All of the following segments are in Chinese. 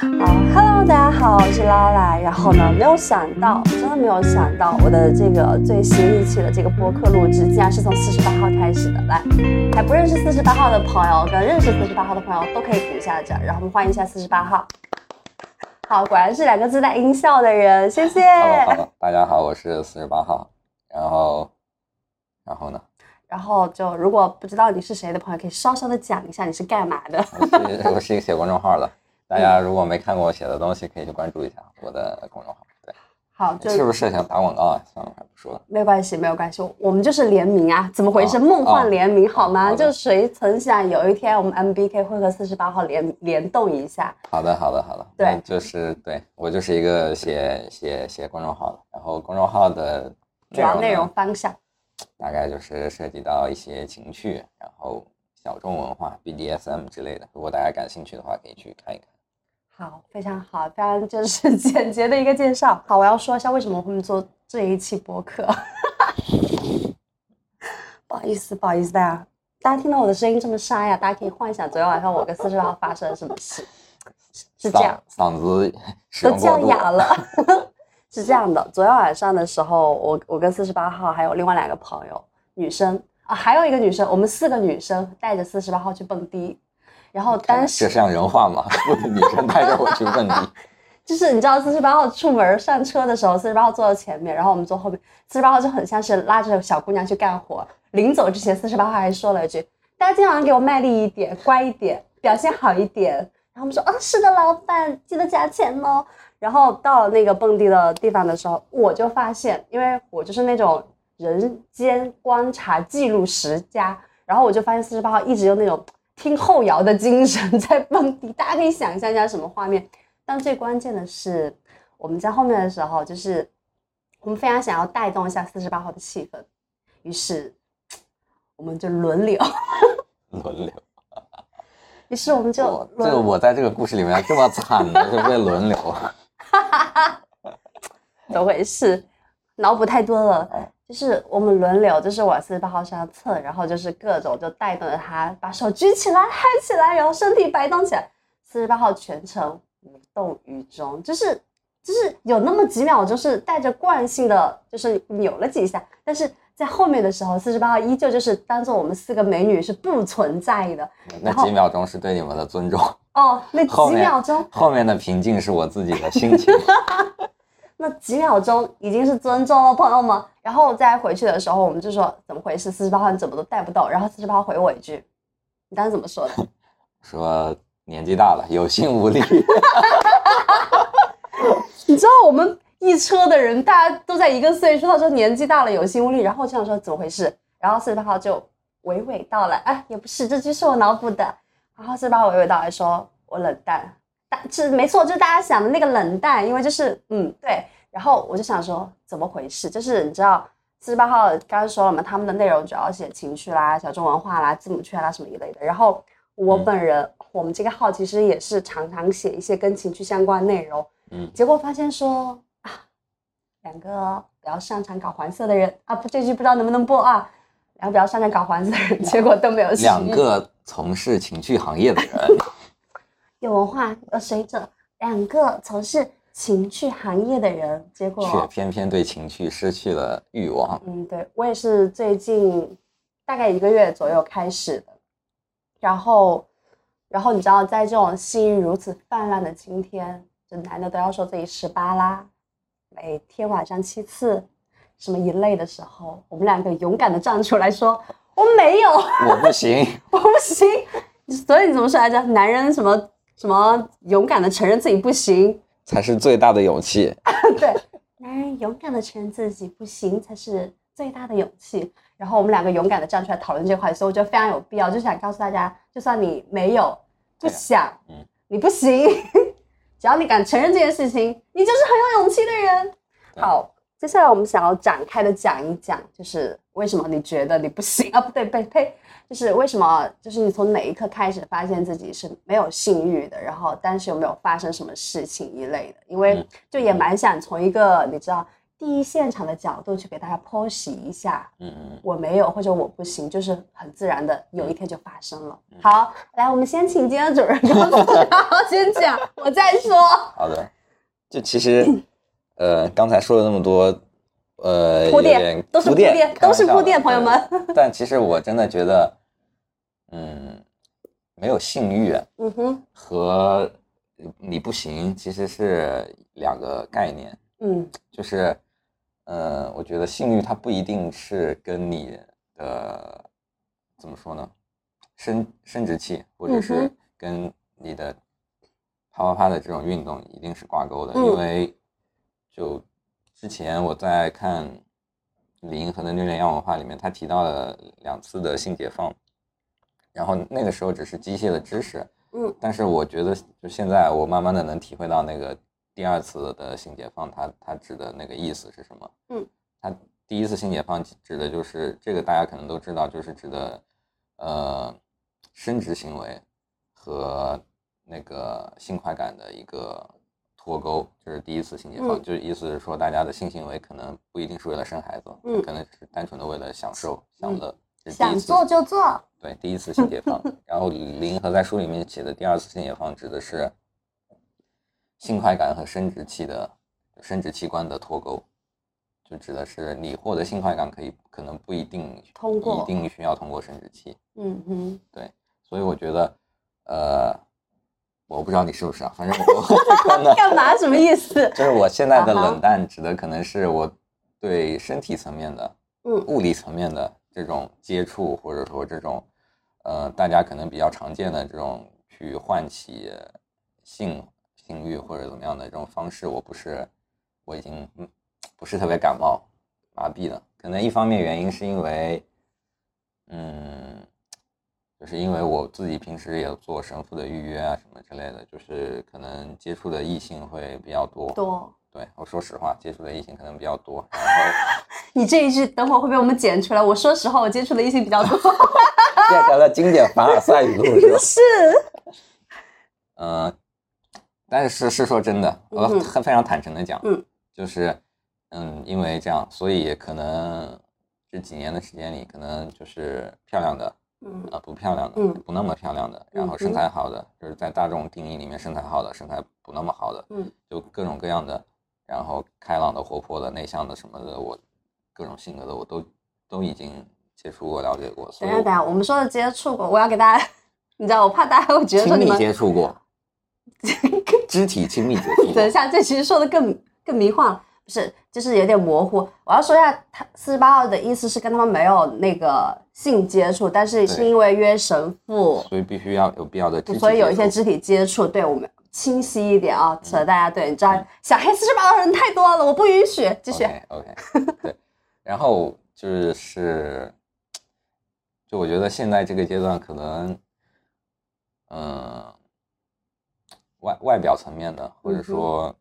Hello， 大家好，我是 Laura。然后呢，没有想到，真的没有想到，我的这个最新一期的这个播客录制，竟然是从48号开始的。来，还不认识48号的朋友跟认识48号的朋友都可以读一下这，然后我们欢迎一下48号。好，果然是两个自带音效的人，谢谢。好，大家好，我是48号。然后呢？然后就如果不知道你是谁的朋友，可以稍稍的讲一下你是干嘛的。我是一个写公众号的，大家如果没看过我写的东西，可以去关注一下我的公众号。对，好，就是不是想打广告啊？算了，还不说了。没有关系，我们就是联名啊，怎么回事？梦幻联名好吗？就谁曾想有一天我们 MBK 会和48号联动一下？好的。对，就是对我就是一个写公众号的，然后公众号的主要内容方向。大概就是涉及到一些情趣，然后小众文化 BDSM 之类的，如果大家感兴趣的话可以去看一看。好，非常好，非常就是简洁的一个介绍。好，我要说一下为什么我们做这一期播客。不好意思大家听到我的声音这么沙哑，大家可以幻想昨天晚上我跟48号发生了什么事。是这样，嗓子都叫哑了。是这样的，昨天晚上的时候，我跟48号还有另外两个朋友，女生啊，还有一个女生，我们4个女生带着48号去蹦迪，然后当时这像人话吗？女生带着我去蹦迪，就是你知道48号出门上车的时候，48号坐到前面，然后我们坐后面，48号就很像是拉着小姑娘去干活。临走之前，48号还说了一句：“大家今晚给我卖力一点，乖一点，表现好一点。”然后我们说：“啊，是的，老板，记得加钱哦。”然后到了那个蹦迪的地方的时候，我就发现，因为我就是那种人间观察记录10+，然后我就发现48号一直用那种听后摇的精神在蹦迪，大家可以想象一下什么画面。但最关键的是，我们在后面的时候，就是我们非常想要带动一下48号的气氛，于是我们就轮流。于是我们就轮流，我在这个故事里面这么惨的就被轮流。怎么回事？脑补太多了。就是我们轮流，就是往48号上蹭，然后就是各种就带动着他把手举起来、嗨起来，然后身体摆动起来。48号全程无动于衷，就是有那么几秒，就是带着惯性的，就是扭了几下，但是在后面的时候，48号依旧就是当做我们4个美女是不存在的。那几秒钟是对你们的尊重哦，那几秒钟后面的平静是我自己的心情。那几秒钟已经是尊重了，朋友们。然后再回去的时候，我们就说怎么回事？48号你怎么都带不动？然后48号回我一句：“你当时怎么说的？”说年纪大了，有心无力。你知道我们一车的人大家都在一个岁数，他说年纪大了有心无力，然后这样说怎么回事，然后48号就娓娓道来，哎，也不是，这句是我脑补的。然后48号娓娓道来说我冷淡，是没错，就是大家想的那个冷淡，因为就是对。然后我就想说怎么回事，就是你知道48号刚刚说了嘛，他们的内容主要写情绪啦、小众文化啦、字母圈啦什么一类的。然后我本人我们这个号其实也是常常写一些跟情绪相关内容，结果发现说两个比较擅长搞黄色的人啊，不，这句不知道能不能播啊。然后比较擅长搞黄色的人，结果都没有。两个从事情趣行业的人，有文化有水准。两个从事情趣行业的人，结果却偏偏对情趣失去了欲望。对，我也是最近大概1个月左右开始的。然后你知道，在这种性欲如此泛滥的今天，就男的都要说自己18啦。每天晚上7次什么一类的时候，我们2个勇敢的站出来说我没有，我不行。所以你怎么说来着？男人什么什么勇敢的承认自己不行才是最大的勇气。对，男人勇敢的承认自己不行才是最大的勇气。然后我们2个勇敢的站出来讨论这块，所以我觉得非常有必要，就想告诉大家，就算你没有不想，你不行。只要你敢承认这件事情，你就是很有勇气的人。好，接下来我们想要展开的讲一讲，就是为什么你觉得你不行啊？不对，呸，就是为什么，就是你从哪一刻开始发现自己是没有性欲的，然后当时有没有发生什么事情一类的？因为就也蛮想从一个你知道第一现场的角度去给大家剖析一下，我没有或者我不行，就是很自然的有一天就发生了。好，来我们先请今天主任告诉大家，先讲我再说。好的，就其实刚才说了那么多铺垫，朋友们。但其实我真的觉得没有性欲和你不行其实是两个概念。就是我觉得性欲它不一定是跟你的怎么说呢，生殖器或者是跟你的啪啪啪的这种运动一定是挂钩的，因为就之前我在看李银河的《虐恋亚文化》里面，他提到了2次的性解放，然后那个时候只是机械的知识，但是我觉得就现在我慢慢的能体会到那个第2次的性解放它指的那个意思是什么。它第1次性解放指的就是这个大家可能都知道，就是指的生殖行为和那个性快感的一个脱钩，就是第1次性解放，就意思是说大家的性行为可能不一定是为了生孩子，可能是单纯的为了享受享乐，想做就做。对，第1次性解放。然后李银河在书里面写的第2次性解放指的是性快感和生殖器官的脱钩，就指的是你获得性快感可能不一定通过，一定需要通过生殖器。对，所以我觉得我不知道你是不是啊，反正我可能干嘛什么意思？就是我现在的冷淡指的可能是我对身体层面的、物理层面的这种接触，或者说这种大家可能比较常见的这种去唤起性欲或者怎么样的这种方式，我已经不是特别感冒麻痹了。可能一方面原因是因为就是因为我自己平时也做神父的预约啊什么之类的，就是可能接触的异性会比较多。对，我说实话接触的异性可能比较多，然后你这一句等会儿会被我们剪出来，我说实话我接触的异性比较多变成了经典凡尔赛语录是但是说真的，我非常坦诚的讲，就是因为这样，所以可能这几年的时间里，可能就是漂亮的不漂亮的不那么漂亮的，然后身材好的就是在大众定义里面身材好的，身材不那么好的，就各种各样的，然后开朗的活泼的内向的什么的，我各种性格的我都已经接触过了解过。等一下我们说的接触过，我要给大家，你知道我怕大家会觉得说你们亲密接触过肢体亲密接触。等一下，这其实说的更迷幻了，不是，就是有点模糊。我要说一下，他48号的意思是跟他们没有那个性接触，但是是因为约神父，所以必须要有必要的肢体接触，所以有一些肢体接触。对，我们清晰一点啊，扯大家对，你知道小黑48号的人太多了，我不允许。继续。OK， 对。然后就我觉得现在这个阶段可能，外表层面的，或者说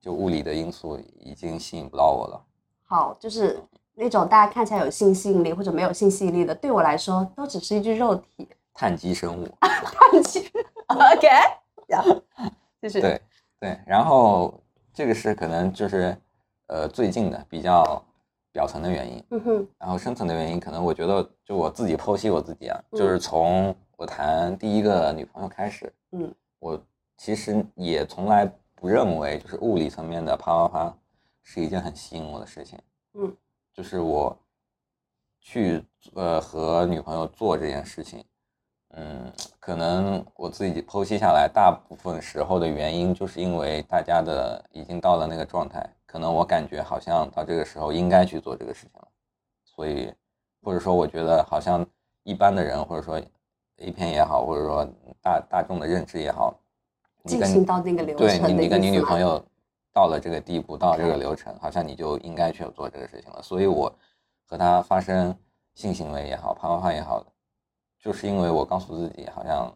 就物理的因素已经吸引不到我了。好，就是那种大家看起来有性吸引力或者没有性吸引力的，对我来说都只是一具肉体，碳基生物碳基OK 就是对。然后这个是可能就是最近的比较表层的原因，然后深层的原因可能我觉得就我自己剖析我自己啊，就是从我谈第一个女朋友开始，我其实也从来不认为就是物理层面的啪啪啪是一件很吸引我的事情，就是我去和女朋友做这件事情，可能我自己剖析下来，大部分时候的原因就是因为大家的已经到了那个状态，可能我感觉好像到这个时候应该去做这个事情了，所以或者说我觉得好像一般的人或者说A 片也好，或者说大众的认知也好，进行到那个流程，对，你跟你女朋友到了这个地步，到了这个流程，好像你就应该去做这个事情了。所以我和她发生性行为也好，啪啪啪也好，就是因为我告诉自己，好像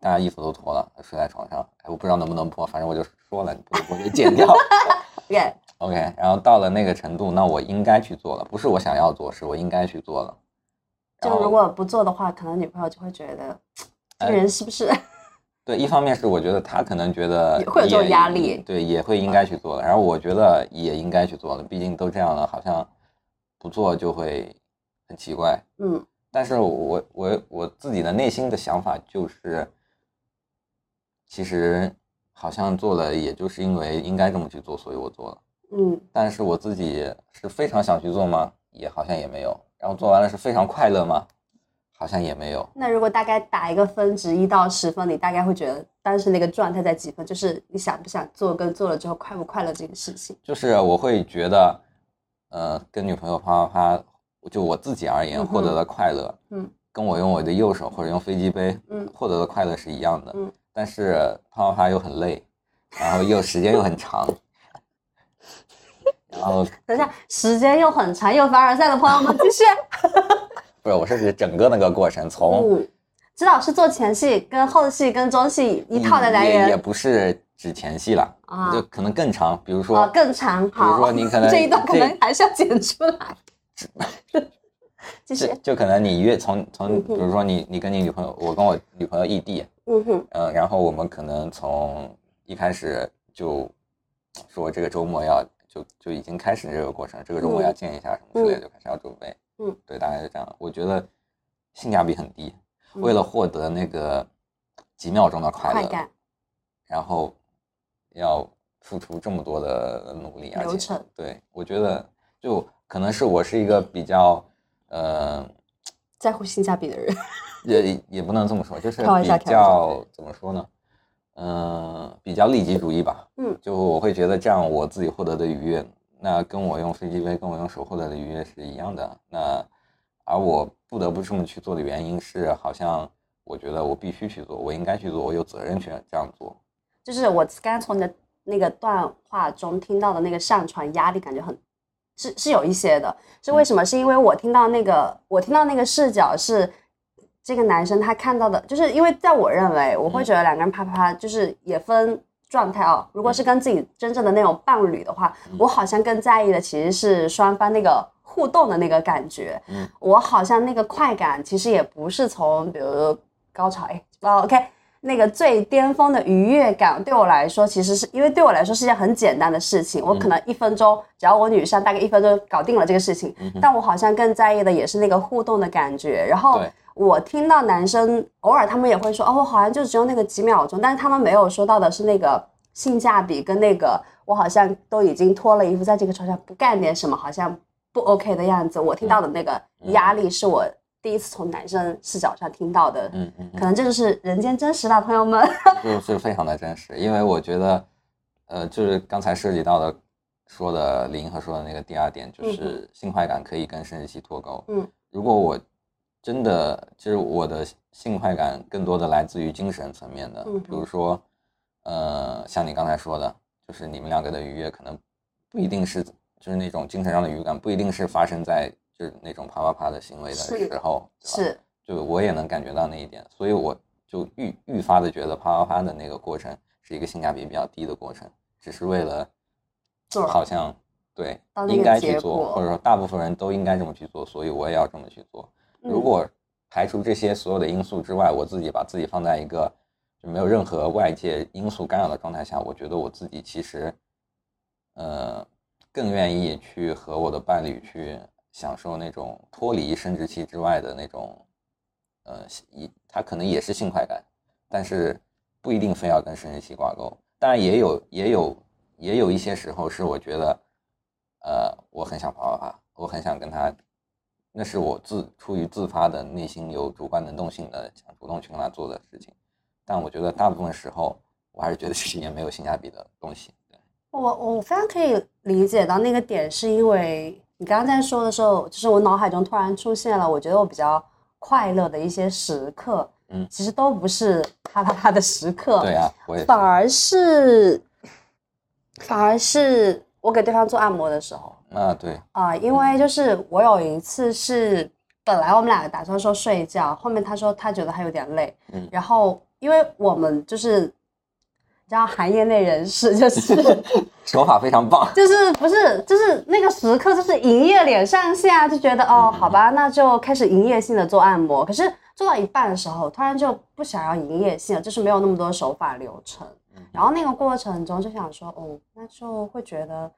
大家衣服都脱了，睡在床上，我不知道能不能播，反正我就说了，我就剪掉。OK， 然后到了那个程度，那我应该去做了，不是我想要做，是我应该去做了。就如果不做的话，可能女朋友就会觉得这个人是不是对，一方面是我觉得他可能觉得也会有这种压力，对，也会应该去做的，然后我觉得也应该去做的，毕竟都这样了，好像不做就会很奇怪。嗯，但是我自己的内心的想法就是，其实好像做了，也就是因为应该这么去做，所以我做了。嗯，但是我自己是非常想去做吗？也好像也没有。然后做完了是非常快乐吗？好像也没有。那如果大概打一个分值1到10分，你大概会觉得当时那个状态在几分？就是你想不想做跟做了之后快不快乐这个事情。就是我会觉得，跟女朋友啪啪啪，就我自己而言获得的快乐，嗯，跟我用我的右手或者用飞机杯，嗯，获得的快乐是一样的，嗯，但是啪啪啪又很累，然后又时间又很长。然后等一下，时间又很长又凡尔赛的朋友们继续。不是，我是指整个那个过程，从指导是做前戏跟后戏跟中戏一套的来源，也不是指前戏了啊，就可能更长，比如说、哦、更长，比如说你可能这一段可能还是要剪出来。继续，就可能你约从，比如说你跟你女朋友，我跟我女朋友异地，嗯哼，然后我们可能从一开始就说这个周末要就已经开始这个过程，这个周末要见一下什么之类的，就开始要准备。嗯，对，大概就这样。我觉得性价比很低，为了获得那个几秒钟的快乐，然后要付出这么多的努力，而且对，我觉得就可能是我是一个比较在乎性价比的人，也不能这么说，就是比较怎么说呢？比较利己主义吧。嗯，就我会觉得这样我自己获得的愉悦。那跟我用飞机杯跟我用手获得的愉悦是一样的，那而我不得不这么去做的原因是，好像我觉得我必须去做，我应该去做，我有责任去这样做。就是我刚才从你的那个段话中听到的那个上传压力感觉很是有一些的，是为什么？是因为我听到那个视角是这个男生他看到的，就是因为在我认为我会觉得两个人啪啪啪就是也分状态哦，如果是跟自己真正的那种伴侣的话，我好像更在意的其实是双方那个互动的那个感觉。嗯，我好像那个快感其实也不是从比如高潮，OK 那个最巅峰的愉悦感，对我来说其实是因为对我来说是一件很简单的事情，我可能1分钟，只要我女生大概1分钟搞定了这个事情，但我好像更在意的也是那个互动的感觉。然后我听到男生偶尔他们也会说，哦，我好像就只有那个几秒钟，但是他们没有说到的是那个性价比跟那个我好像都已经脱了衣服在这个床上不干点什么好像不 OK 的样子。我听到的那个压力是我第一次从男生视角上听到的，可能这就是人间真实吧，朋友们。就是非常的真实，因为我觉得，就是刚才涉及到的说的林和说的那个第二点，就是性快感可以跟生殖器脱钩。嗯，如果我真的，其实我的性快感更多的来自于精神层面的，比如说，像你刚才说的，就是你们两个的愉悦可能不一定是，就是那种精神上的愉感，不一定是发生在就是那种啪啪啪的行为的时候，是，就我也能感觉到那一点，所以我就愈发的觉得啪啪啪的那个过程是一个性价比比较低的过程，只是为了好像对应该去做，或者说大部分人都应该这么去做，所以我也要这么去做。如果排除这些所有的因素之外，我自己把自己放在一个就没有任何外界因素干扰的状态下，我觉得我自己其实，更愿意去和我的伴侣去享受那种脱离生殖器之外的那种，它可能也是性快感，但是不一定非要跟生殖器挂钩。当然也有一些时候是我觉得，我很想啪啪啪，我很想跟他。那是我出于自发的内心有主观能动性的想主动去跟他做的事情，但我觉得大部分时候我还是觉得是一件没有性价比的东西。对，我非常可以理解到那个点，是因为你刚刚在说的时候，就是我脑海中突然出现了我觉得我比较快乐的一些时刻，其实都不是啪啪啪的时刻。对啊，我也反而是我给对方做按摩的时候。啊，对啊，因为就是我有一次是本来我们两个打算说睡觉，后面他说他觉得他有点累，然后因为我们就是你知道行业内人士就是手法非常棒，就是不是就是那个时刻就是营业脸上线啊，就觉得哦好吧，那就开始营业性的做按摩。可是做到一半的时候突然就不想要营业性了，就是没有那么多手法流程，然后那个过程中就想说哦，那就会觉得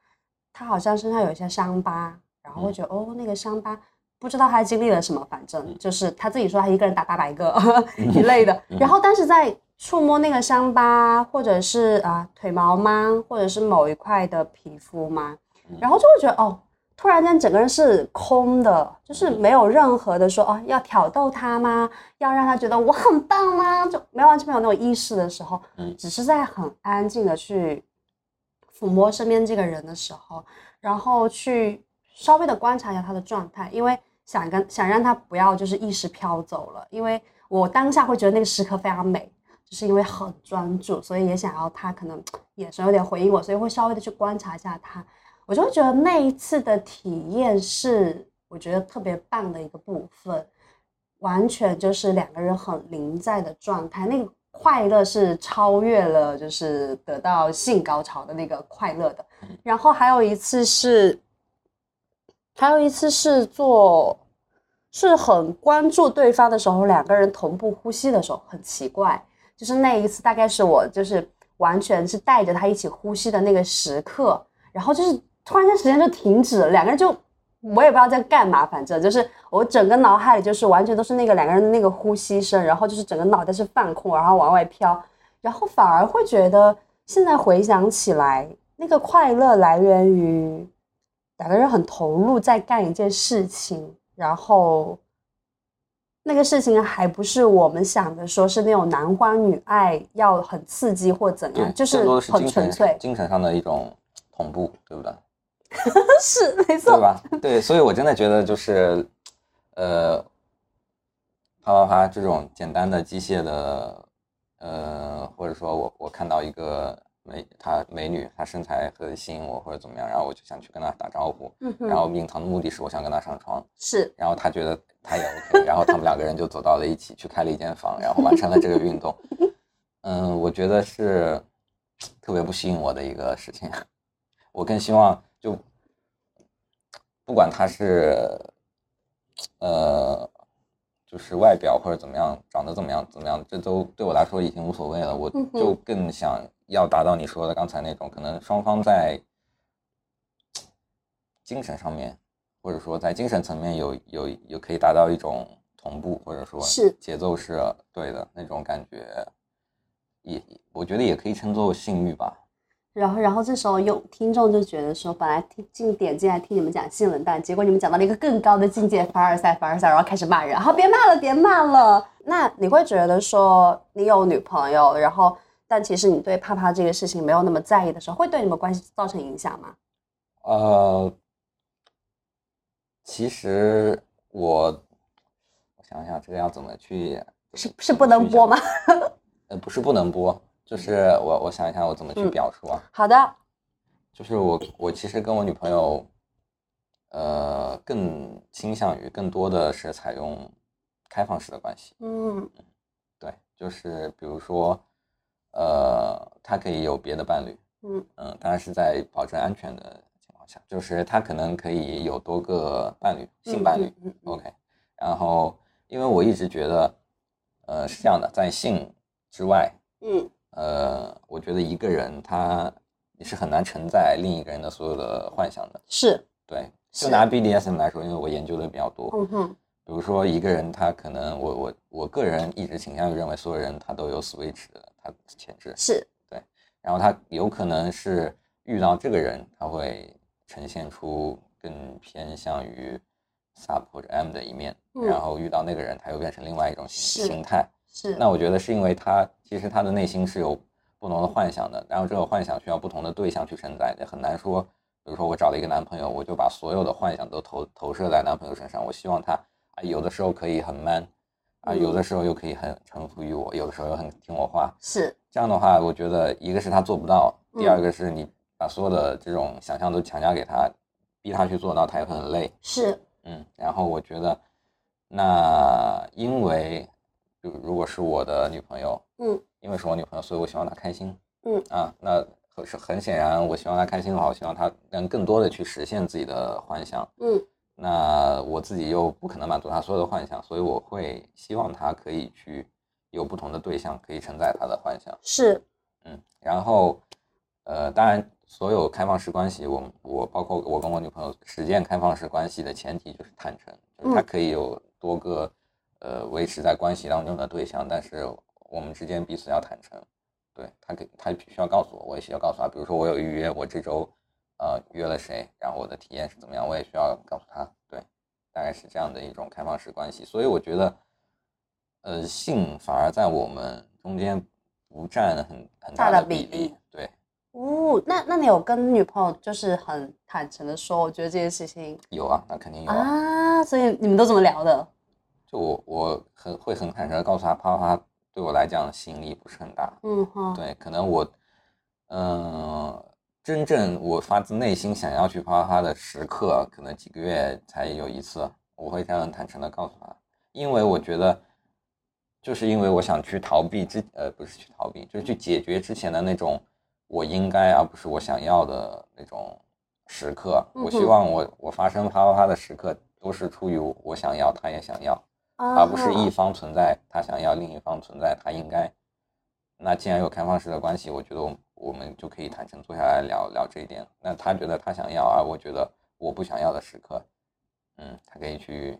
他好像身上有一些伤疤，然后会觉得哦，那个伤疤不知道他经历了什么，反正就是他自己说他一个人打800个一类的，然后但是在触摸那个伤疤或者是腿毛吗，或者是某一块的皮肤吗，然后就会觉得哦，突然间整个人是空的，就是没有任何的说哦，要挑逗他吗，要让他觉得我很棒吗，就没有，完全没有那种意识的时候，只是在很安静的去抚摸身边这个人的时候，然后去稍微的观察一下他的状态，因为想让他不要就是意识飘走了，因为我当下会觉得那个时刻非常美，就是因为很专注，所以也想要他可能眼神有点回应我，所以会稍微的去观察一下他，我就会觉得那一次的体验是我觉得特别棒的一个部分，完全就是两个人很临在的状态，那个快乐是超越了就是得到性高潮的那个快乐的。然后还有一次是是很关注对方的时候，两个人同步呼吸的时候，很奇怪，就是那一次大概是我就是完全是带着他一起呼吸的那个时刻，然后就是突然间时间就停止了，两个人就我也不知道在干嘛，反正就是我整个脑海里就是完全都是那个两个人的那个呼吸声，然后就是整个脑袋是放空，然后往外飘，然后反而会觉得现在回想起来，那个快乐来源于两个人很投入在干一件事情，然后那个事情还不是我们想的说是那种男欢女爱要很刺激或怎样，就是很纯粹精神上的一种同步，对不对？是没错，对吧？对，所以我真的觉得就是啪啪啪这种简单的机械的或者说我看到一个美女，她身材很吸引我或者怎么样，然后我就想去跟她打招呼，然后隐藏的目的是我想跟她上床，是，然后她觉得她也 OK， 然后他们两个人就走到了一起去开了一间房，然后完成了这个运动。我觉得是特别不吸引我的一个事情，我更希望就不管他是就是外表或者怎么样，长得怎么样，这都对我来说已经无所谓了，我就更想要达到你说的刚才那种可能双方在精神上面或者说在精神层面有可以达到一种同步，或者说节奏是对的那种感觉，也我觉得也可以称作性欲吧。然后这时候有听众就觉得说，本来点进来听你们讲性冷淡，结果你们讲到了一个更高的境界，凡尔赛，然后开始骂人，然后别骂了。那你会觉得说你有女朋友，然后但其实你对啪啪这个事情没有那么在意的时候，会对你们关系造成影响吗？其实我想想这个要怎么去，是不能播吗？不是不能播，就是我想一下我怎么去表述啊。好的，就是我其实跟我女朋友，更倾向于更多的是采用开放式的关系。对，就是比如说，她可以有别的伴侣，当然是在保证安全的情况下，就是她可能可以有多个伴侣，性伴侣。OK， 然后因为我一直觉得，是这样的，在性之外，我觉得一个人他也是很难承载另一个人的所有的幻想的，是，对，就拿 BDSM 来说，因为我研究的比较多，比如说一个人他可能我个人一直倾向于认为所有人他都有 switch 的他潜质，是，对，然后他有可能是遇到这个人他会呈现出更偏向于 sub 或者 M 的一面，然后遇到那个人他又变成另外一种形态。是，那我觉得是因为他其实他的内心是有不同的幻想的，然后这个幻想需要不同的对象去承载，也很难说比如说我找了一个男朋友，我就把所有的幻想都投射在男朋友身上，我希望他有的时候可以很 man， 有的时候又可以很臣服于我，有的时候又很听我话，是，这样的话我觉得一个是他做不到，第二个是你把所有的这种想象都强加给他，逼他去做到，他也会很累，是，然后我觉得那因为如果是我的女朋友，因为是我女朋友，所以我希望她开心，那很显然我希望她开心的话，我希望她能更多的去实现自己的幻想，那我自己又不可能满足他所有的幻想，所以我会希望他可以去有不同的对象可以承载他的幻想。是，嗯，然后当然所有开放式关系，我包括我跟我女朋友实践开放式关系的前提就是坦诚，就是他可以有多个维持在关系当中的对象，但是我们之间彼此要坦诚。对，他必须要告诉我，我也需要告诉他。比如说我有预约，我这周约了谁，然后我的体验是怎么样，我也需要告诉他。对，大概是这样的一种开放式关系。所以我觉得性反而在我们中间不占很大的比例。对。哦，那你有跟女朋友就是很坦诚的说我觉得这件事情？有啊，那肯定有啊。所以你们都怎么聊的？就我会很坦诚的告诉他，啪对我来讲吸引力不是很大。嗯哼。对，可能我真正我发自内心想要去啪啪的时刻，可能几个月才有一次，我会这样坦诚的告诉他，因为我觉得，就是因为我想去逃避不是去逃避，就是去解决之前的那种我应该而不是我想要的那种时刻。我希望我发生啪啪啪的时刻都是出于我想要，他也想要，而不是一方存在他想要，另一方存在他应该。那既然有开放式的关系，我觉得我们就可以坦诚坐下来聊聊这一点。那他觉得他想要，而我觉得我不想要的时刻，嗯，他可以去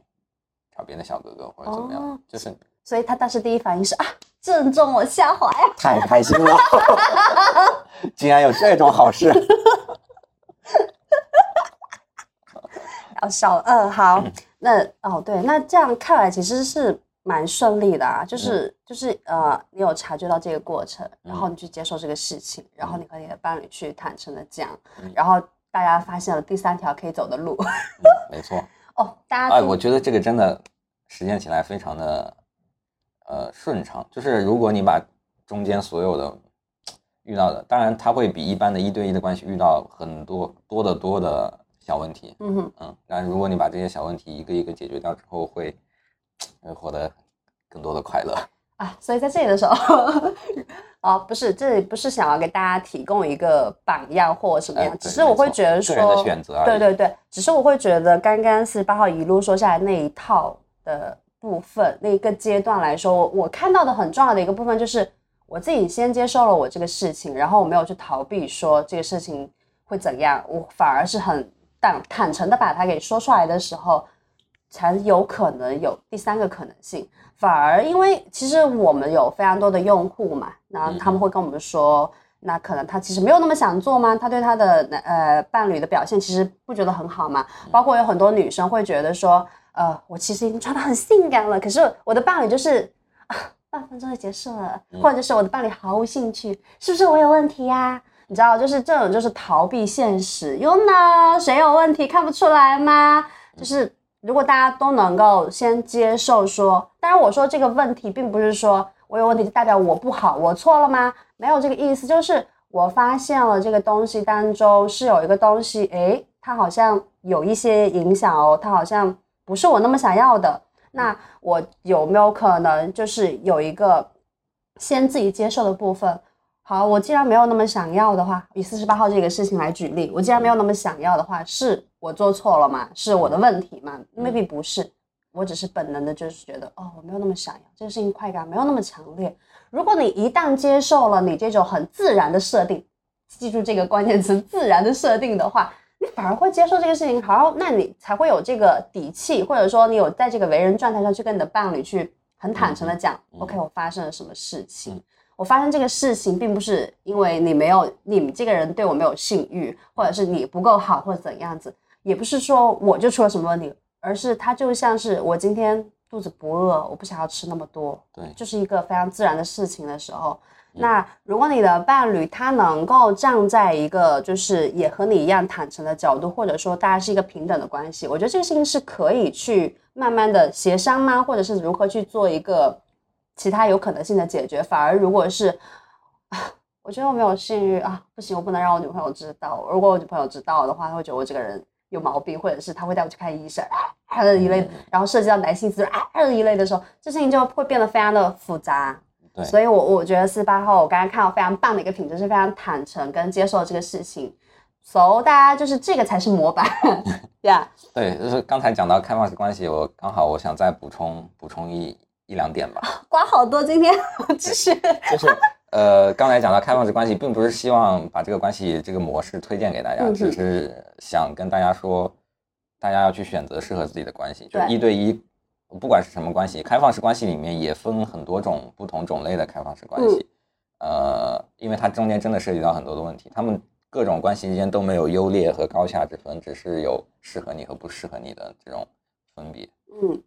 找别的小哥哥或者怎么样。哦，就是所以他当时第一反应是啊，正中我下怀，太开心了，竟然有这种好事，要笑。好，那哦对，那这样看来其实是蛮顺利的啊，就是你有察觉到这个过程，然后你去接受这个事情，然后你和你的伴侣去坦诚的讲，然后大家发现了第三条可以走的路。没错。哦，大家我觉得这个真的实践起来非常的顺畅，就是如果你把中间所有的遇到的，当然它会比一般的一对一的关系遇到很多的小问题，但如果你把这些小问题一个一个解决掉之后，会获得更多的快乐啊。所以在这里的时候哦，不是，这里不是想要给大家提供一个榜样或什么样，只是我会觉得说个人的选择而已。对对对，只是我会觉得刚刚48号一路说下来那一套的部分，那一个阶段来说，我看到的很重要的一个部分就是我自己先接受了我这个事情，然后我没有去逃避说这个事情会怎样，我反而是很坦诚的把它给说出来的时候，才有可能有第三个可能性。反而因为其实我们有非常多的用户嘛，然后他们会跟我们说，那可能他其实没有那么想做吗？他对他的伴侣的表现其实不觉得很好嘛。包括有很多女生会觉得说，我其实已经穿得很性感了，可是我的伴侣就是半分钟就结束了，或者就是我的伴侣毫无兴趣，是不是我有问题呀？你知道，就是这种就是逃避现实。You know， 谁有问题看不出来吗？就是如果大家都能够先接受说，当然我说这个问题并不是说我有问题就代表我不好，我错了吗？没有这个意思，就是我发现了这个东西当中是有一个东西，它好像有一些影响哦，它好像不是我那么想要的。那我有没有可能就是有一个先自己接受的部分？好，我既然没有那么想要的话，以48号这个事情来举例，我既然没有那么想要的话，是我做错了吗？是我的问题吗？ maybe 不是，我只是本能的就是觉得我没有那么想要，这个事情快感没有那么强烈。如果你一旦接受了你这种很自然的设定，记住这个关键词，自然的设定的话，你反而会接受这个事情。好，那你才会有这个底气，或者说你有在这个为人状态上去跟你的伴侣去很坦诚的讲，OK， 我发生了什么事情。我发生这个事情并不是因为你这个人对我没有性欲，或者是你不够好或者怎样子，也不是说我就出了什么问题，而是它就像是我今天肚子不饿，我不想要吃那么多，对，就是一个非常自然的事情的时候，那如果你的伴侣他能够站在一个就是也和你一样坦诚的角度，或者说大家是一个平等的关系，我觉得这个事情是可以去慢慢的协商吗？或者是如何去做一个其他有可能性的解决。反而如果是我觉得我没有性欲啊，不行，我不能让我女朋友知道，如果我女朋友知道的话，她会觉得我这个人有毛病，或者是她会带我去看医生一类的，然后涉及到男性自尊一类的时候，这事情就会变得非常的复杂。对，所以我觉得48号我刚刚看到非常棒的一个品质是非常坦诚跟接受这个事情， So 大家就是这个才是模板yeah. 对，就是刚才讲到开放式关系，我刚好我想再补充一两点吧。刮好多今天就是刚才讲到开放式关系，并不是希望把这个关系这个模式推荐给大家，只是想跟大家说大家要去选择适合自己的关系，就是一对一，不管是什么关系，开放式关系里面也分很多种不同种类的开放式关系，因为它中间真的涉及到很多的问题，他们各种关系之间都没有优劣和高下之分，只是有适合你和不适合你的这种分别。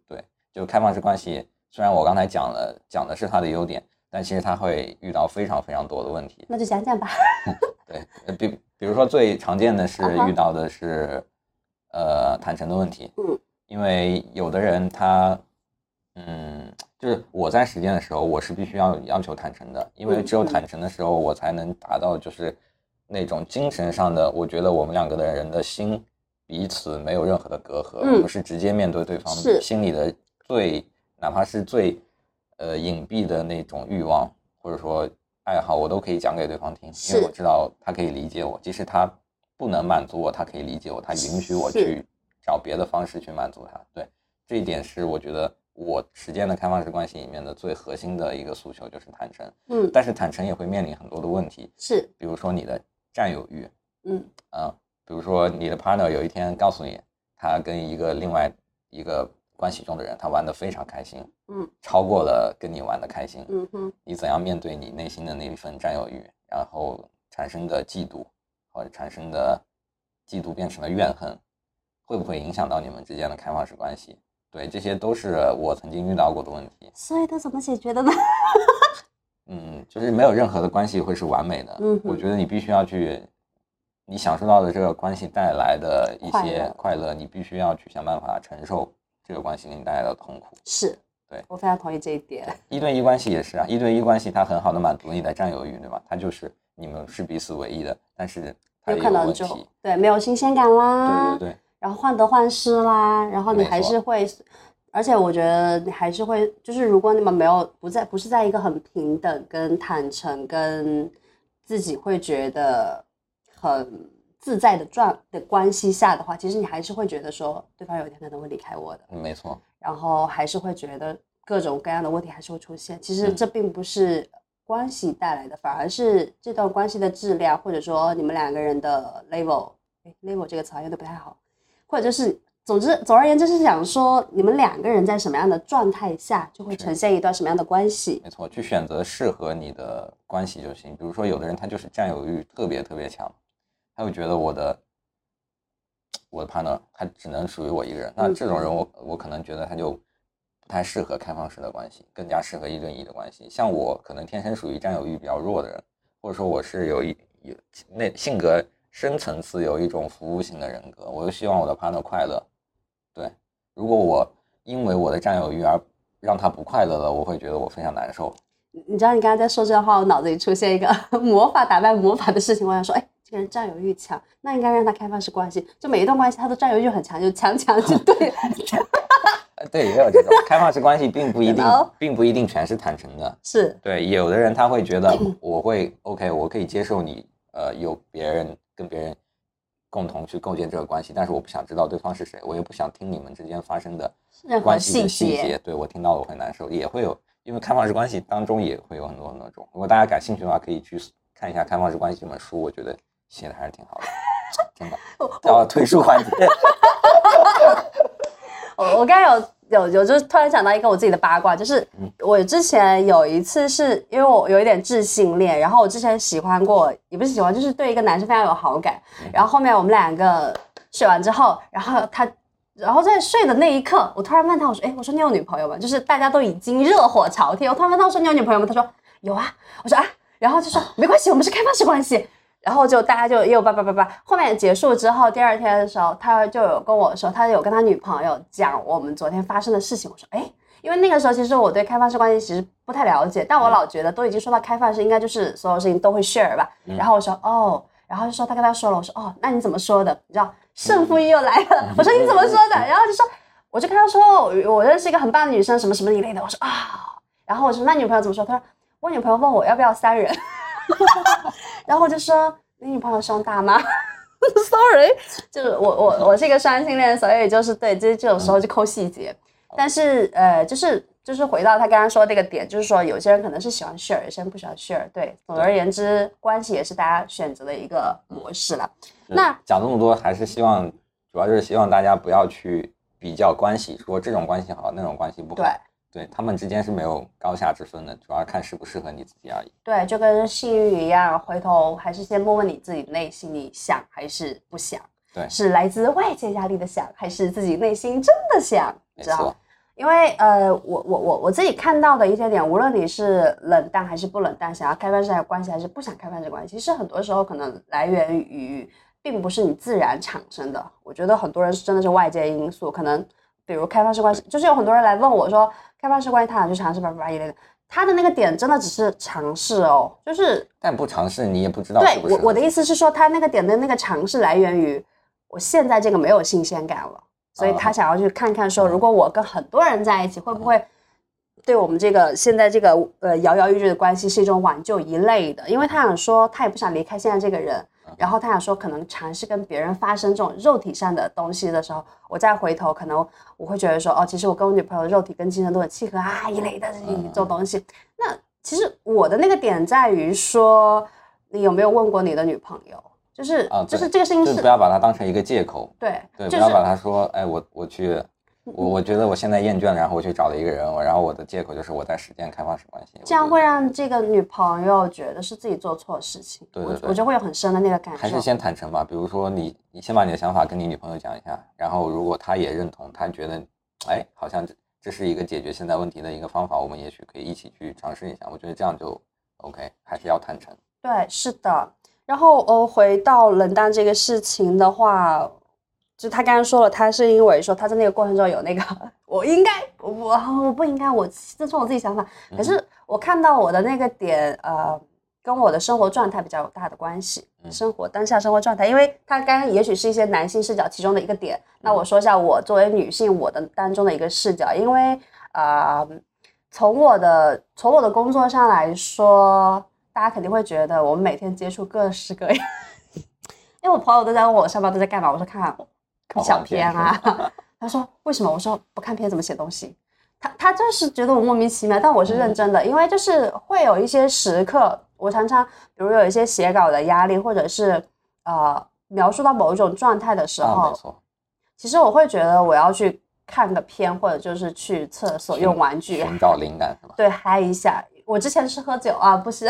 对，就开放式关系虽然我刚才讲的是它的优点，但其实它会遇到非常非常多的问题。那就讲讲吧对，比如说最常见的是遇到的是坦诚的问题。因为有的人他就是我在实践的时候，我是必须要求坦诚的，因为只有坦诚的时候，我才能达到就是那种精神上的，我觉得我们两个的人的心彼此没有任何的隔阂，我们是直接面对对方心里的最哪怕是最隐蔽的那种欲望或者说爱好，我都可以讲给对方听，因为我知道他可以理解我，即使他不能满足我，他可以理解我，他允许我去找别的方式去满足他。对，这一点是我觉得我实践的开放式关系里面的最核心的一个诉求，就是坦诚。但是坦诚也会面临很多的问题，是比如说你的占有欲，比如说你的 partner 有一天告诉你，他跟另外一个关系中的人，他玩得非常开心，超过了跟你玩得开心，你怎样面对你内心的那一份占有欲，然后产生的嫉妒，或者产生的嫉妒变成了怨恨，会不会影响到你们之间的开放式关系？对，这些都是我曾经遇到过的问题。所以都怎么解决的呢？就是没有任何的关系会是完美的，我觉得你必须要去你享受到的这个关系带来的一些快乐，你必须要去想办法承受这个关系给你带来的痛苦。是，对，我非常同意这一点。一对一关系也是啊，一对一关系它很好的满足你的占有欲，对吧？它就是你们是彼此唯一的，但是它有问题，对，没有新鲜感啦，对，然后患得患失啦，然后你还是会，而且我觉得你还是会，就是如果你们不是在一个很平等跟坦诚跟自己会觉得很自在的关系下的话，其实你还是会觉得说对方有一天可能会离开我的，没错，然后还是会觉得各种各样的问题还是会出现。其实这并不是关系带来的，反而是这段关系的质量，或者说你们两个人的 level 这个词好像都不太好，或者就是总而言之就是想说你们两个人在什么样的状态下就会呈现一段什么样的关系。没错，去选择适合你的关系就行。比如说有的人他就是占有欲特别特别强，他会觉得我的 partner 他只能属于我一个人，那这种人我可能觉得他就不太适合开放式的关系，更加适合一对一的关系。像我可能天生属于占有欲比较弱的人，或者说我是有性格深层次有一种服务性的人格，我就希望我的 partner 快乐。对，如果我因为我的占有欲而让他不快乐了，我会觉得我非常难受。你知道你刚才在说这段话，我脑子里出现一个魔法打败魔法的事情，我想说这个人占有欲强，那应该让他开放式关系，就每一段关系他都占有欲很强，就强就对对，也有这种开放式关系并不一定全是坦诚的。是，对，有的人他会觉得我会 OK 我可以接受你有跟别人共同去构建这个关系，但是我不想知道对方是谁，我也不想听你们之间发生的关系的细节，对，我听到我会难受。也会有，因为开放式关系当中也会有很多很多种，如果大家感兴趣的话可以去看一下《开放式关系》这本书，我觉得写的还是挺好的真的到推书环节我刚才有就突然想到一个我自己的八卦，就是我之前有一次是因为我有一点自信恋，然后我之前喜欢过，也不是喜欢，就是对一个男生非常有好感，然后后面我们两个睡完之后，然后在睡的那一刻我突然问他，我说我说你有女朋友吗？就是大家都已经热火朝天，我突然问他，我说你有女朋友吗？他说有啊，我说啊，然后就说没关系，我们是开放式关系，然后就大家就又叭叭叭，后面结束之后，第二天的时候，他就有跟我说，他有跟他女朋友讲我们昨天发生的事情。我说因为那个时候其实我对开放式关系其实不太了解，但我老觉得都已经说到开放式，应该就是所有事情都会 share 吧。然后我说然后就说他跟他说了，我说那你怎么说的？你知道胜负欲又来了，我说你怎么说的？然后就说我就跟他说我认识一个很棒的女生，什么什么一类的。我说然后我说那女朋友怎么说？他说我女朋友问我要不要3人然后我就说你女朋友胸大吗 sorry， 就是我是一个双性恋，所以就是对这种时候就抠细节。但是就是回到他刚刚说那个点，就是说有些人可能是喜欢 share， 有些人不喜欢 share。对，总而言之，关系也是大家选择的一个模式了。那讲这么多，还是希望主要就是希望大家不要去比较关系，说这种关系好，那种关系不好。对，他们之间是没有高下之分的，主要看适不适合你自己而已。对，就跟性欲一样，回头还是先问问你自己内心里想还是不想。对，是来自外界压力的想，还是自己内心真的想？没错。因为我自己看到的一些点，无论你是冷淡还是不冷淡，想要开放这关系还是不想开放这关系，其实很多时候可能来源于并不是你自然产生的。我觉得很多人真的是外界因素，可能。比如开放式关系，就是有很多人来问我说开放式关系他想去尝试一类的，他的那个点真的只是尝试哦，就是但不尝试你也不知道是不是。对，我的意思是说他那个点的那个尝试来源于我现在这个没有新鲜感了，所以他想要去看看说如果我跟很多人在一起会不会对我们这个现在这个摇摇欲坠的关系是一种挽救一类的。因为他想说他也不想离开现在这个人，然后他想说可能尝试跟别人发生这种肉体上的东西的时候，我再回头可能我会觉得说哦，其实我跟我女朋友的肉体跟精神都很契合啊一类的这种东西。那其实我的那个点在于说你有没有问过你的女朋友，就是这个事情是不要把它当成一个借口。对，不要把它说哎我觉得我现在厌倦了，然后我去找了一个人，然后我的借口就是我在实践开放式关系，这样会让这个女朋友觉得是自己做错事情。对，我就会有很深的那个感受。还是先坦诚吧，比如说你先把你的想法跟你女朋友讲一下，然后如果她也认同，她觉得哎好像这是一个解决现在问题的一个方法，我们也许可以一起去尝试一下，我觉得这样就 OK， 还是要坦诚。对，是的。然后回到冷淡这个事情的话，就他刚刚说了，他是因为说他在那个过程中有那个我不应该，我这是我自己想法。可是我看到我的那个点跟我的生活状态比较有大的关系，生活当下生活状态。因为他刚刚也许是一些男性视角其中的一个点，那我说一下我作为女性我的当中的一个视角。因为从我的工作上来说，大家肯定会觉得我们每天接触各式各样，因为我朋友都在问我上班都在干嘛，我说看小片啊，他说为什么？我说不看片怎么写东西？他就是觉得我莫名其妙，但我是认真的。因为就是会有一些时刻，我常常比如有一些写稿的压力，或者是描述到某一种状态的时候，其实我会觉得我要去看个片，或者就是去厕所用玩具寻找灵感，是吧？对，嗨一下。我之前是喝酒啊，不是，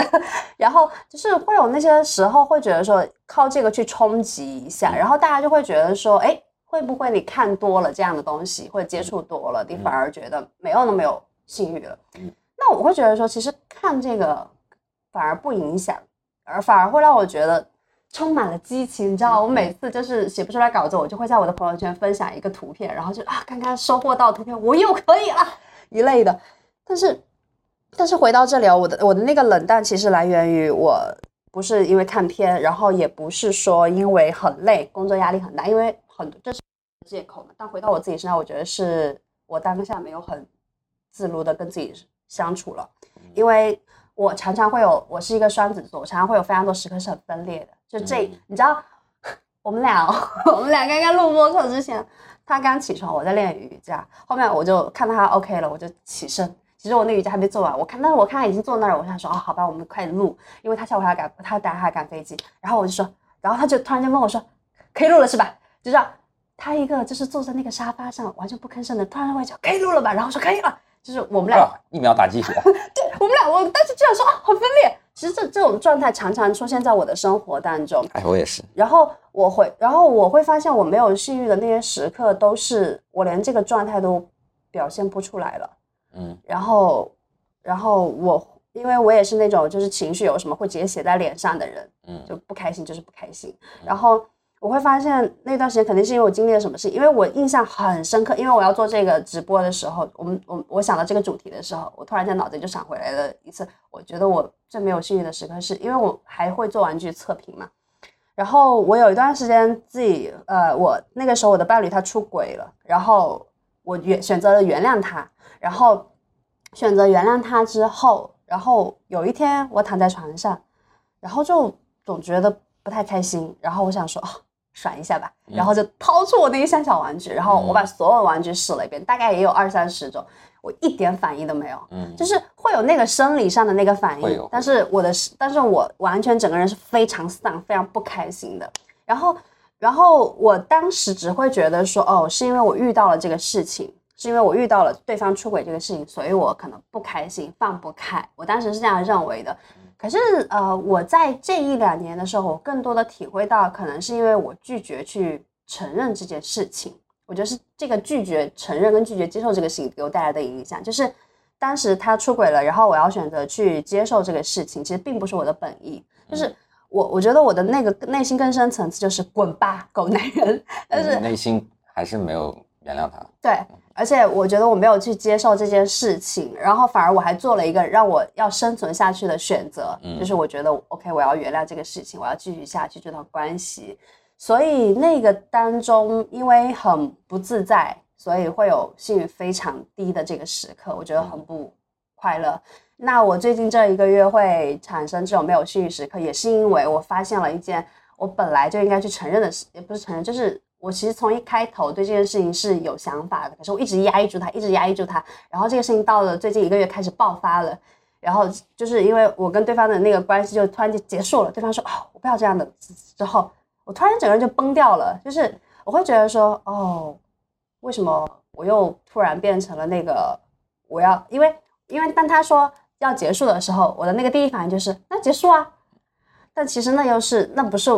然后就是会有那些时候会觉得说靠这个去冲击一下，然后大家就会觉得说哎。会不会你看多了这样的东西，或者接触多了，你反而觉得没有那么有性欲了？那我会觉得说，其实看这个反而不影响，而反而会让我觉得充满了激情。你知道，我每次就是写不出来稿子，我就会在我的朋友圈分享一个图片，然后就啊，刚刚收获到图片，我又可以了一类的。但是回到这里，我的那个冷淡其实来源于我。不是因为看片，然后也不是说因为很累，工作压力很大，因为很这是借口嘛。但回到我自己身上，我觉得是我当下没有很自如的跟自己相处了，因为我常常会有，我是一个双子座，我常常会有非常多时刻是很分裂的。就这，你知道，我们俩刚刚录播课之前，他刚起床，我在练瑜伽，后面我就看到他 OK 了，我就起身。其实我那瑜伽还没做完，但是我看他已经坐那儿，我想说哦，好吧，我们快点录，因为他下午还要赶，他等下还要赶飞机。然后我就说，然后他就突然间问我说，可以录了是吧？就这样，他一个就是坐在那个沙发上完全不吭声的，突然问我可以录了吧？然后我说可以了，就是我们俩一秒打鸡血。对，我们俩，我当时就想说啊，很分裂。其实这种状态常常出现在我的生活当中。哎，我也是。然后我会发现我没有性欲的那些时刻，都是我连这个状态都表现不出来了。然后我因为我也是那种就是情绪有什么会直接写在脸上的人，就不开心就是不开心。然后我会发现那段时间肯定是因为我经历了什么事，因为我印象很深刻，因为我要做这个直播的时候，我想到这个主题的时候，我突然在脑子里就闪回来了一次，我觉得我最没有幸运的时刻是因为我还会做玩具测评嘛。然后我有一段时间自己我那个时候我的伴侣他出轨了，然后我选择了原谅他，然后选择原谅他之后，然后有一天我躺在床上，然后就总觉得不太开心，然后我想说、哦、甩一下吧，然后就掏出我那一箱小玩具，然后我把所有玩具试了一遍，大概也有20-30种，我一点反应都没有，就是会有那个生理上的那个反应，但是我完全整个人是非常丧，非常不开心的。然后我当时只会觉得说，哦，是因为我遇到了这个事情，是因为我遇到了对方出轨这个事情，所以我可能不开心，放不开，我当时是这样认为的。可是我在这1-2年的时候，我更多的体会到，可能是因为我拒绝去承认这件事情。我觉得是这个拒绝承认跟拒绝接受这个事情给我带来的影响，就是当时他出轨了，然后我要选择去接受这个事情，其实并不是我的本意，就是我觉得我的那个内心更深层次就是滚吧狗男人，但是内心还是没有原谅他。对，而且我觉得我没有去接受这件事情，然后反而我还做了一个让我要生存下去的选择，就是我觉得 OK 我要原谅这个事情，我要继续下去这段关系。所以那个当中因为很不自在，所以会有性欲非常低的这个时刻，我觉得很不快乐。那我最近这1个月会产生这种没有性欲时刻，也是因为我发现了一件我本来就应该去承认的事，也不是承认，就是我其实从一开头对这件事情是有想法的，可是我一直压抑住它，一直压抑住它，然后这个事情到了最近1个月开始爆发了，然后就是因为我跟对方的那个关系就突然就结束了，对方说哦我不要这样的之后，我突然整个人就崩掉了，就是我会觉得说哦为什么我又突然变成了那个我要，因为当他说要结束的时候，我的那个第一反应就是那结束啊，但其实那又是那不是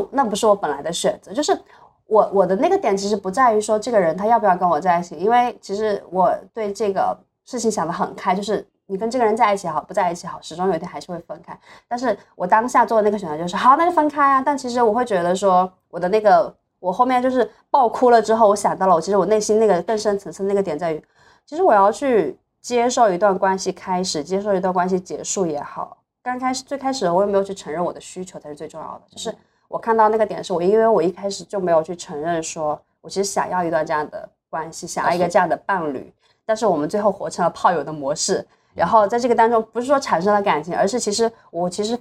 我本来的选择，就是我的那个点其实不在于说这个人他要不要跟我在一起，因为其实我对这个事情想得很开，就是你跟这个人在一起好不在一起好，始终有一天还是会分开，但是我当下做的那个选择就是好那就分开啊，但其实我会觉得说我的那个我后面就是爆哭了之后，我想到了我其实我内心那个更深层次那个点在于，其实我要去接受一段关系开始，接受一段关系结束也好，最开始我也没有去承认我的需求才是最重要的，就是我看到那个点是因为我一开始就没有去承认说我其实想要一段这样的关系，想要一个这样的伴侣，但是我们最后活成了炮友的模式，然后在这个当中不是说产生了感情，而是其实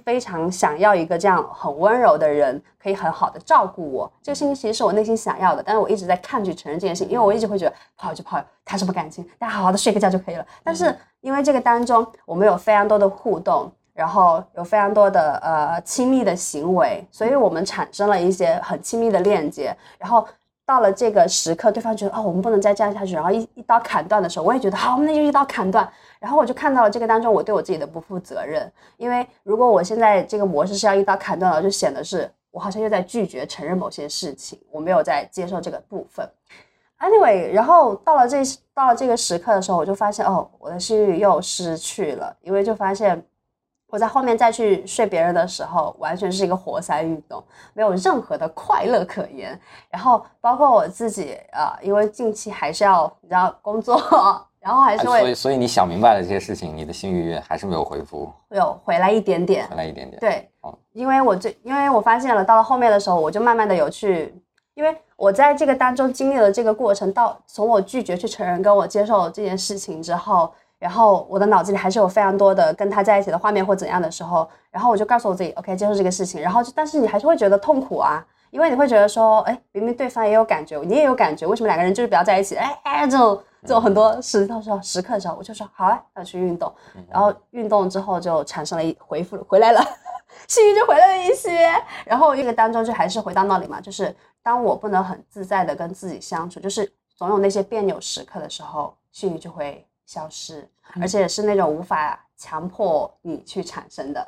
非常想要一个这样很温柔的人可以很好的照顾我，这个事情其实是我内心想要的，但是我一直在抗拒承认这件事情，因为我一直会觉得炮友就炮友，谈什么感情，大家好好的睡个觉就可以了，但是因为这个当中我们有非常多的互动，然后有非常多的亲密的行为，所以我们产生了一些很亲密的链接，然后到了这个时刻对方觉得哦我们不能再这样下去，然后一刀砍断的时候，我也觉得好我们那就一刀砍断，然后我就看到了这个当中我对我自己的不负责任，因为如果我现在这个模式是要一刀砍断了，就显得是我好像又在拒绝承认某些事情，我没有在接受这个部分。Anyway， 然后到了这个时刻的时候，我就发现哦我的性欲又失去了，因为就发现我在后面再去睡别人的时候，完全是一个活塞运动，没有任何的快乐可言。然后包括我自己因为近期还是要你知道工作，然后还是会所以你想明白了这些事情，你的性欲还是没有恢复，有回来一点点。对，因为我发现了，到了后面的时候，我就慢慢的有去，因为我在这个当中经历了这个过程，从我拒绝去承认跟我接受这件事情之后。然后我的脑子里还是有非常多的跟他在一起的画面或怎样的时候，然后我就告诉我自己 OK 接受这个事情，然后但是你还是会觉得痛苦啊，因为你会觉得说哎，明明对方也有感觉你也有感觉，为什么两个人就是不要在一起，哎，这种很多时刻的时候，我就说好啊要去运动，然后运动之后就产生了回来了性欲就回来了一些，然后这个当中就还是回到那里嘛，就是当我不能很自在的跟自己相处，就是总有那些别扭时刻的时候，性欲就会消失，而且是那种无法强迫你去产生的。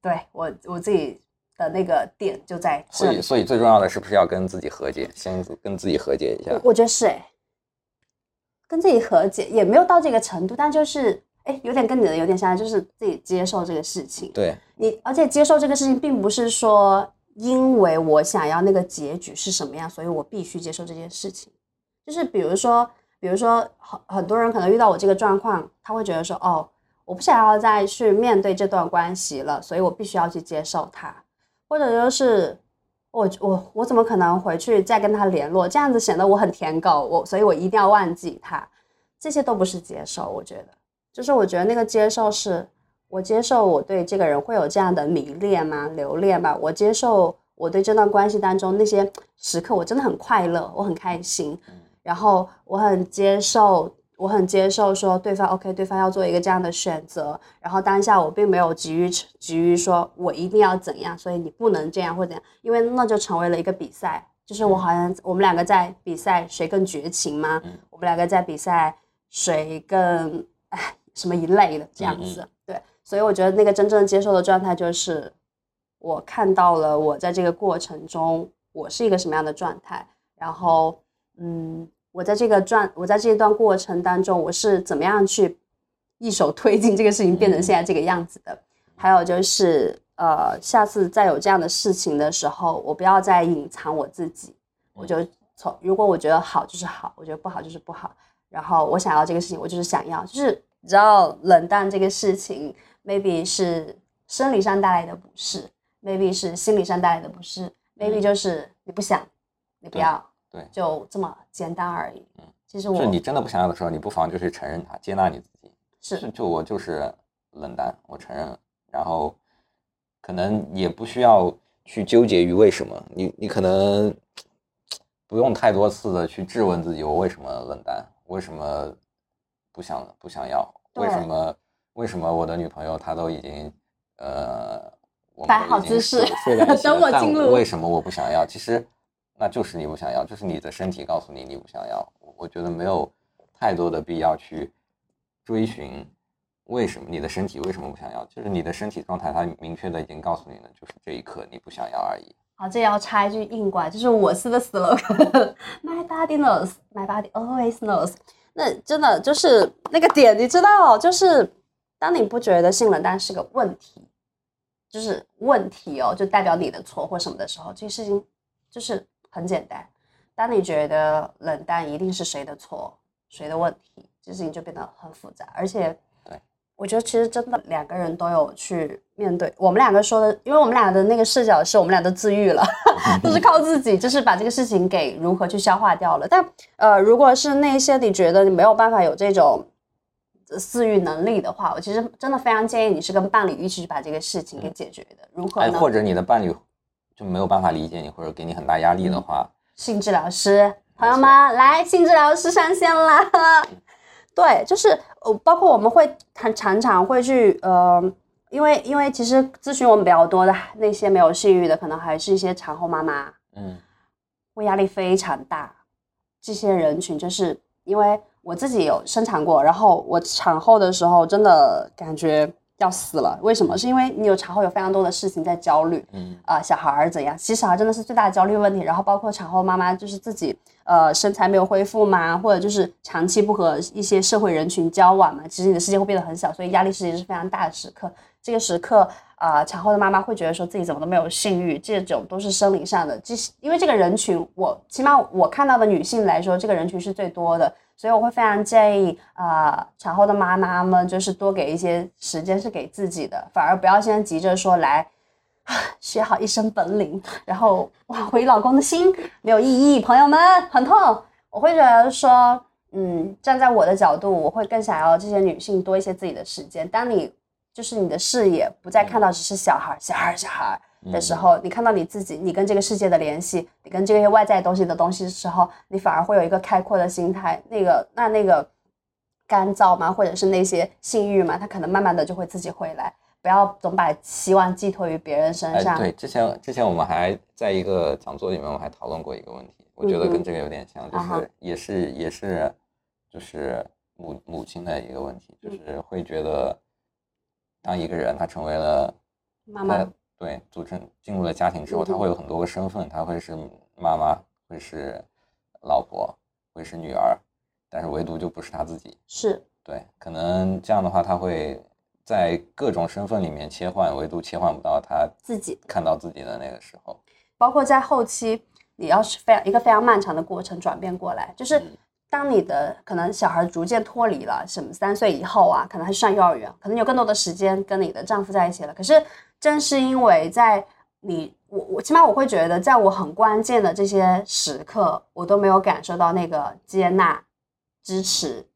对，我自己的那个点就在这里。所以最重要的是不是要跟自己和解，先跟自己和解一下。我觉得是跟自己和解也没有到这个程度，但就是有点跟你的有点像，就是自己接受这个事情。对，而且接受这个事情并不是说因为我想要那个结局是什么样，所以我必须接受这件事情。就是比如说很多人可能遇到我这个状况，他会觉得说哦我不想要再去面对这段关系了，所以我必须要去接受它，或者就是我怎么可能回去再跟他联络，这样子显得我很舔狗，所以我一定要忘记他，这些都不是接受。我觉得就是我觉得那个接受是我接受我对这个人会有这样的迷恋吗，留恋吗，我接受我对这段关系当中那些时刻我真的很快乐，我很开心，然后我很接受说对方 OK， 对方要做一个这样的选择，然后当下我并没有急于说我一定要怎样，所以你不能这样或怎样，因为那就成为了一个比赛，就是我好像我们两个在比赛谁更绝情吗，我们两个在比赛谁更什么一类的这样子，对，所以我觉得那个真正接受的状态就是我看到了我在这个过程中我是一个什么样的状态，然后我在这一段过程当中我是怎么样去一手推进这个事情变成现在这个样子的，还有就是下次再有这样的事情的时候我不要再隐藏我自己，我就如果我觉得好就是好，我觉得不好就是不好，然后我想要这个事情我就是想要，就是你知道冷淡这个事情 maybe 是生理上带来的不适， maybe 是心理上带来的不适， maybe 就是你不想你不要，对，就这么简单而已。其实我是你真的不想要的时候，你不妨就去承认它，接纳你自己。是，就我就是冷淡，我承认了，然后可能也不需要去纠结于为什么，你可能不用太多次的去质问自己，我为什么冷淡，为什么不想要，为什么我的女朋友她都已经我摆好姿势等我进入，为什么我不想要？其实。那就是你不想要，就是你的身体告诉你你不想要。我觉得没有太多的必要去追寻为什么你的身体为什么不想要，就是你的身体状态它明确的已经告诉你了，就是这一刻你不想要而已。好，这要插一句硬拐，就是我司的 slogan My body knows, my body always knows。 那真的就是那个点，你知道，就是当你不觉得性冷淡是个问题，就是问题哦，就代表你的错或什么的时候，这事情就是很简单，当你觉得冷淡一定是谁的错谁的问题，这事情就变得很复杂。而且我觉得其实真的两个人都有去面对，我们两个说的，因为我们俩的那个视角是我们俩都自愈了都是靠自己，就是把这个事情给如何去消化掉了。但如果是那些你觉得你没有办法有这种自愈能力的话，我其实真的非常建议你是跟伴侣一起去把这个事情给解决的，如何呢？或者你的伴侣就没有办法理解你或者给你很大压力的话，性治疗师朋友们来，性治疗师上线啦对，就是包括我们会常常会去因为其实咨询我们比较多的那些没有性欲的可能还是一些产后妈妈，我压力非常大，这些人群就是因为我自己有生产过，然后我产后的时候真的感觉要死了，为什么？是因为你有产后有非常多的事情在焦虑，小孩怎样？其实小孩真的是最大的焦虑问题。然后包括产后妈妈，就是自己身材没有恢复嘛，或者就是长期不和一些社会人群交往嘛，其实你的世界会变得很小，所以压力其实是非常大的时刻。这个时刻产后的妈妈会觉得说自己怎么都没有性欲，这种都是生理上的。因为这个人群，起码我看到的女性来说，这个人群是最多的。所以我会非常建议产后的妈妈们就是多给一些时间是给自己的，反而不要先急着说来学好一身本领，然后挽回老公的心，没有意义，朋友们很痛。我会觉得说站在我的角度，我会更想要这些女性多一些自己的时间。当你就是你的视野不再看到只是小孩的时候，你看到你自己，你跟这个世界的联系，你跟这些外在东西的时候，你反而会有一个开阔的心态。那个干燥嘛，或者是那些性欲嘛，它可能慢慢的就会自己回来，不要总把希望寄托于别人身上。对，之前我们还在一个讲座里面，我还讨论过一个问题，我觉得跟这个有点像，就是也是就是母亲的一个问题，就是会觉得当一个人他成为了妈妈。对，进入了家庭之后，她会有很多个身份，她会是妈妈，会是老婆，会是女儿，但是唯独就不是她自己。是，对，可能这样的话，她会在各种身份里面切换，唯独切换不到她自己看到自己的那个时候。包括在后期，你要是一个非常漫长的过程转变过来，就是当你的可能小孩逐渐脱离了什么3岁以后啊，可能还上幼儿园，可能有更多的时间跟你的丈夫在一起了，可是。正是因为在我起码我会觉得在我很关键的这些时刻我都没有感受到那个接纳支持，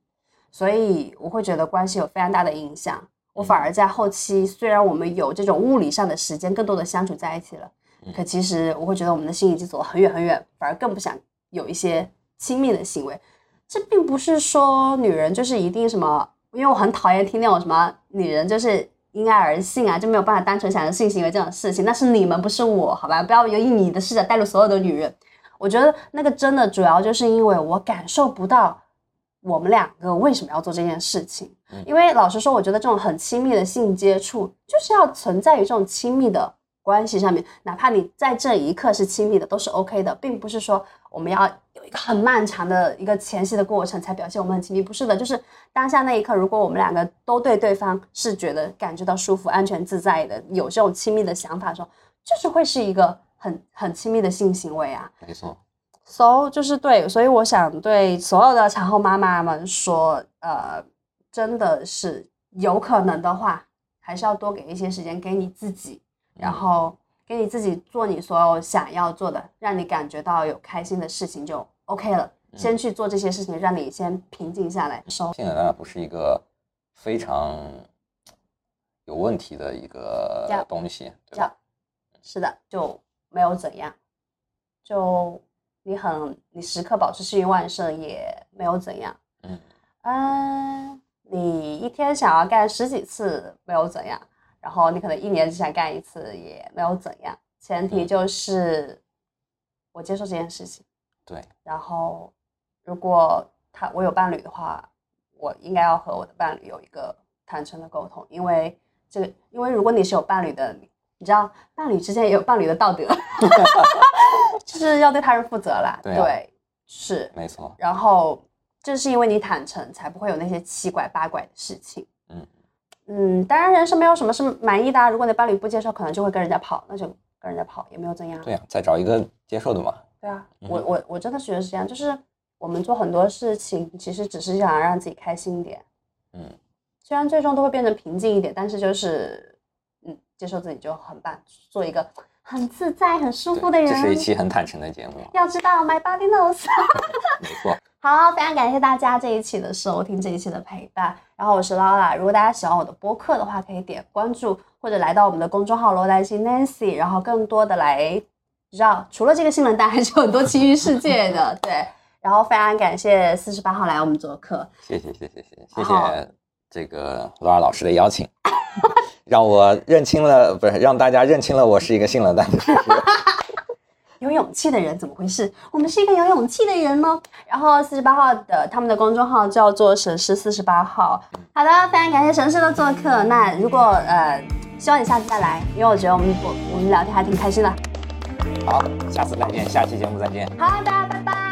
所以我会觉得关系有非常大的影响。我反而在后期，虽然我们有这种物理上的时间更多的相处在一起了，可其实我会觉得我们的心已经走得很远很远，反而更不想有一些亲密的行为。这并不是说女人就是一定什么，因为我很讨厌听那种什么女人就是因爱而性啊，就没有办法单纯享受性行为这种事情，但是你们不是我好吧，不要以你的视角带入所有的女人。我觉得那个真的主要就是因为我感受不到我们两个为什么要做这件事情，因为老实说我觉得这种很亲密的性接触就是要存在于这种亲密的关系上面，哪怕你在这一刻是亲密的都是 OK 的，并不是说我们要有一个很漫长的一个前戏的过程才表现我们很亲密，不是的，就是当下那一刻如果我们两个都对对方是觉得感觉到舒服安全自在的，有这种亲密的想法的时候，就是会是一个很亲密的性行为啊。没错， so 就是对，所以我想对所有的产后妈妈们说，真的是有可能的话还是要多给一些时间给你自己，然后给你自己做你所有想要做的，让你感觉到有开心的事情就 OK 了，先去做这些事情让你先平静下来。性当然不是一个非常有问题的一个东西，对吧？是的，就没有怎样，就你时刻保持性欲旺盛也没有怎样，你一天想要干10几次没有怎样，然后你可能1年只想干1次也没有怎样，前提就是我接受这件事情。对，然后如果我有伴侣的话，我应该要和我的伴侣有一个坦诚的沟通，因为如果你是有伴侣的，你知道伴侣之间也有伴侣的道德，就是要对他人负责啦。 对， 啊，对，是没错。然后正是因为你坦诚才不会有那些7拐8拐的事情。当然人生没有什么是满意的，如果你伴侣不接受可能就会跟人家跑，那就跟人家跑也没有怎样。对啊，再找一个接受的嘛。对啊，我真的觉得是这样，就是我们做很多事情其实只是想让自己开心一点，虽然最终都会变成平静一点，但是就是接受自己就很棒，做一个很自在很舒服的人。这是一期很坦诚的节目，要知道 my body knows。 没错，好，非常感谢大家这一期的收听，这一期的陪伴。然后我是 Laura， 如果大家喜欢我的播客的话可以点关注，或者来到我们的公众号罗兰心 Nancy， 然后更多的来知道除了这个性冷淡还是有很多其余世界的。对，然后非常感谢48号来我们做客，谢谢这个 Laura 老师的邀请。让大家认清了我是一个性冷淡的人。有勇气的人怎么回事？我们是一个有勇气的人吗？然后48号的他们的公众号叫做沈氏48号。好的，非常感谢沈氏的做客。那如果希望你下次再来，因为我觉得我们聊天还挺开心的。好，下次再见，下期节目再见。好的，拜拜。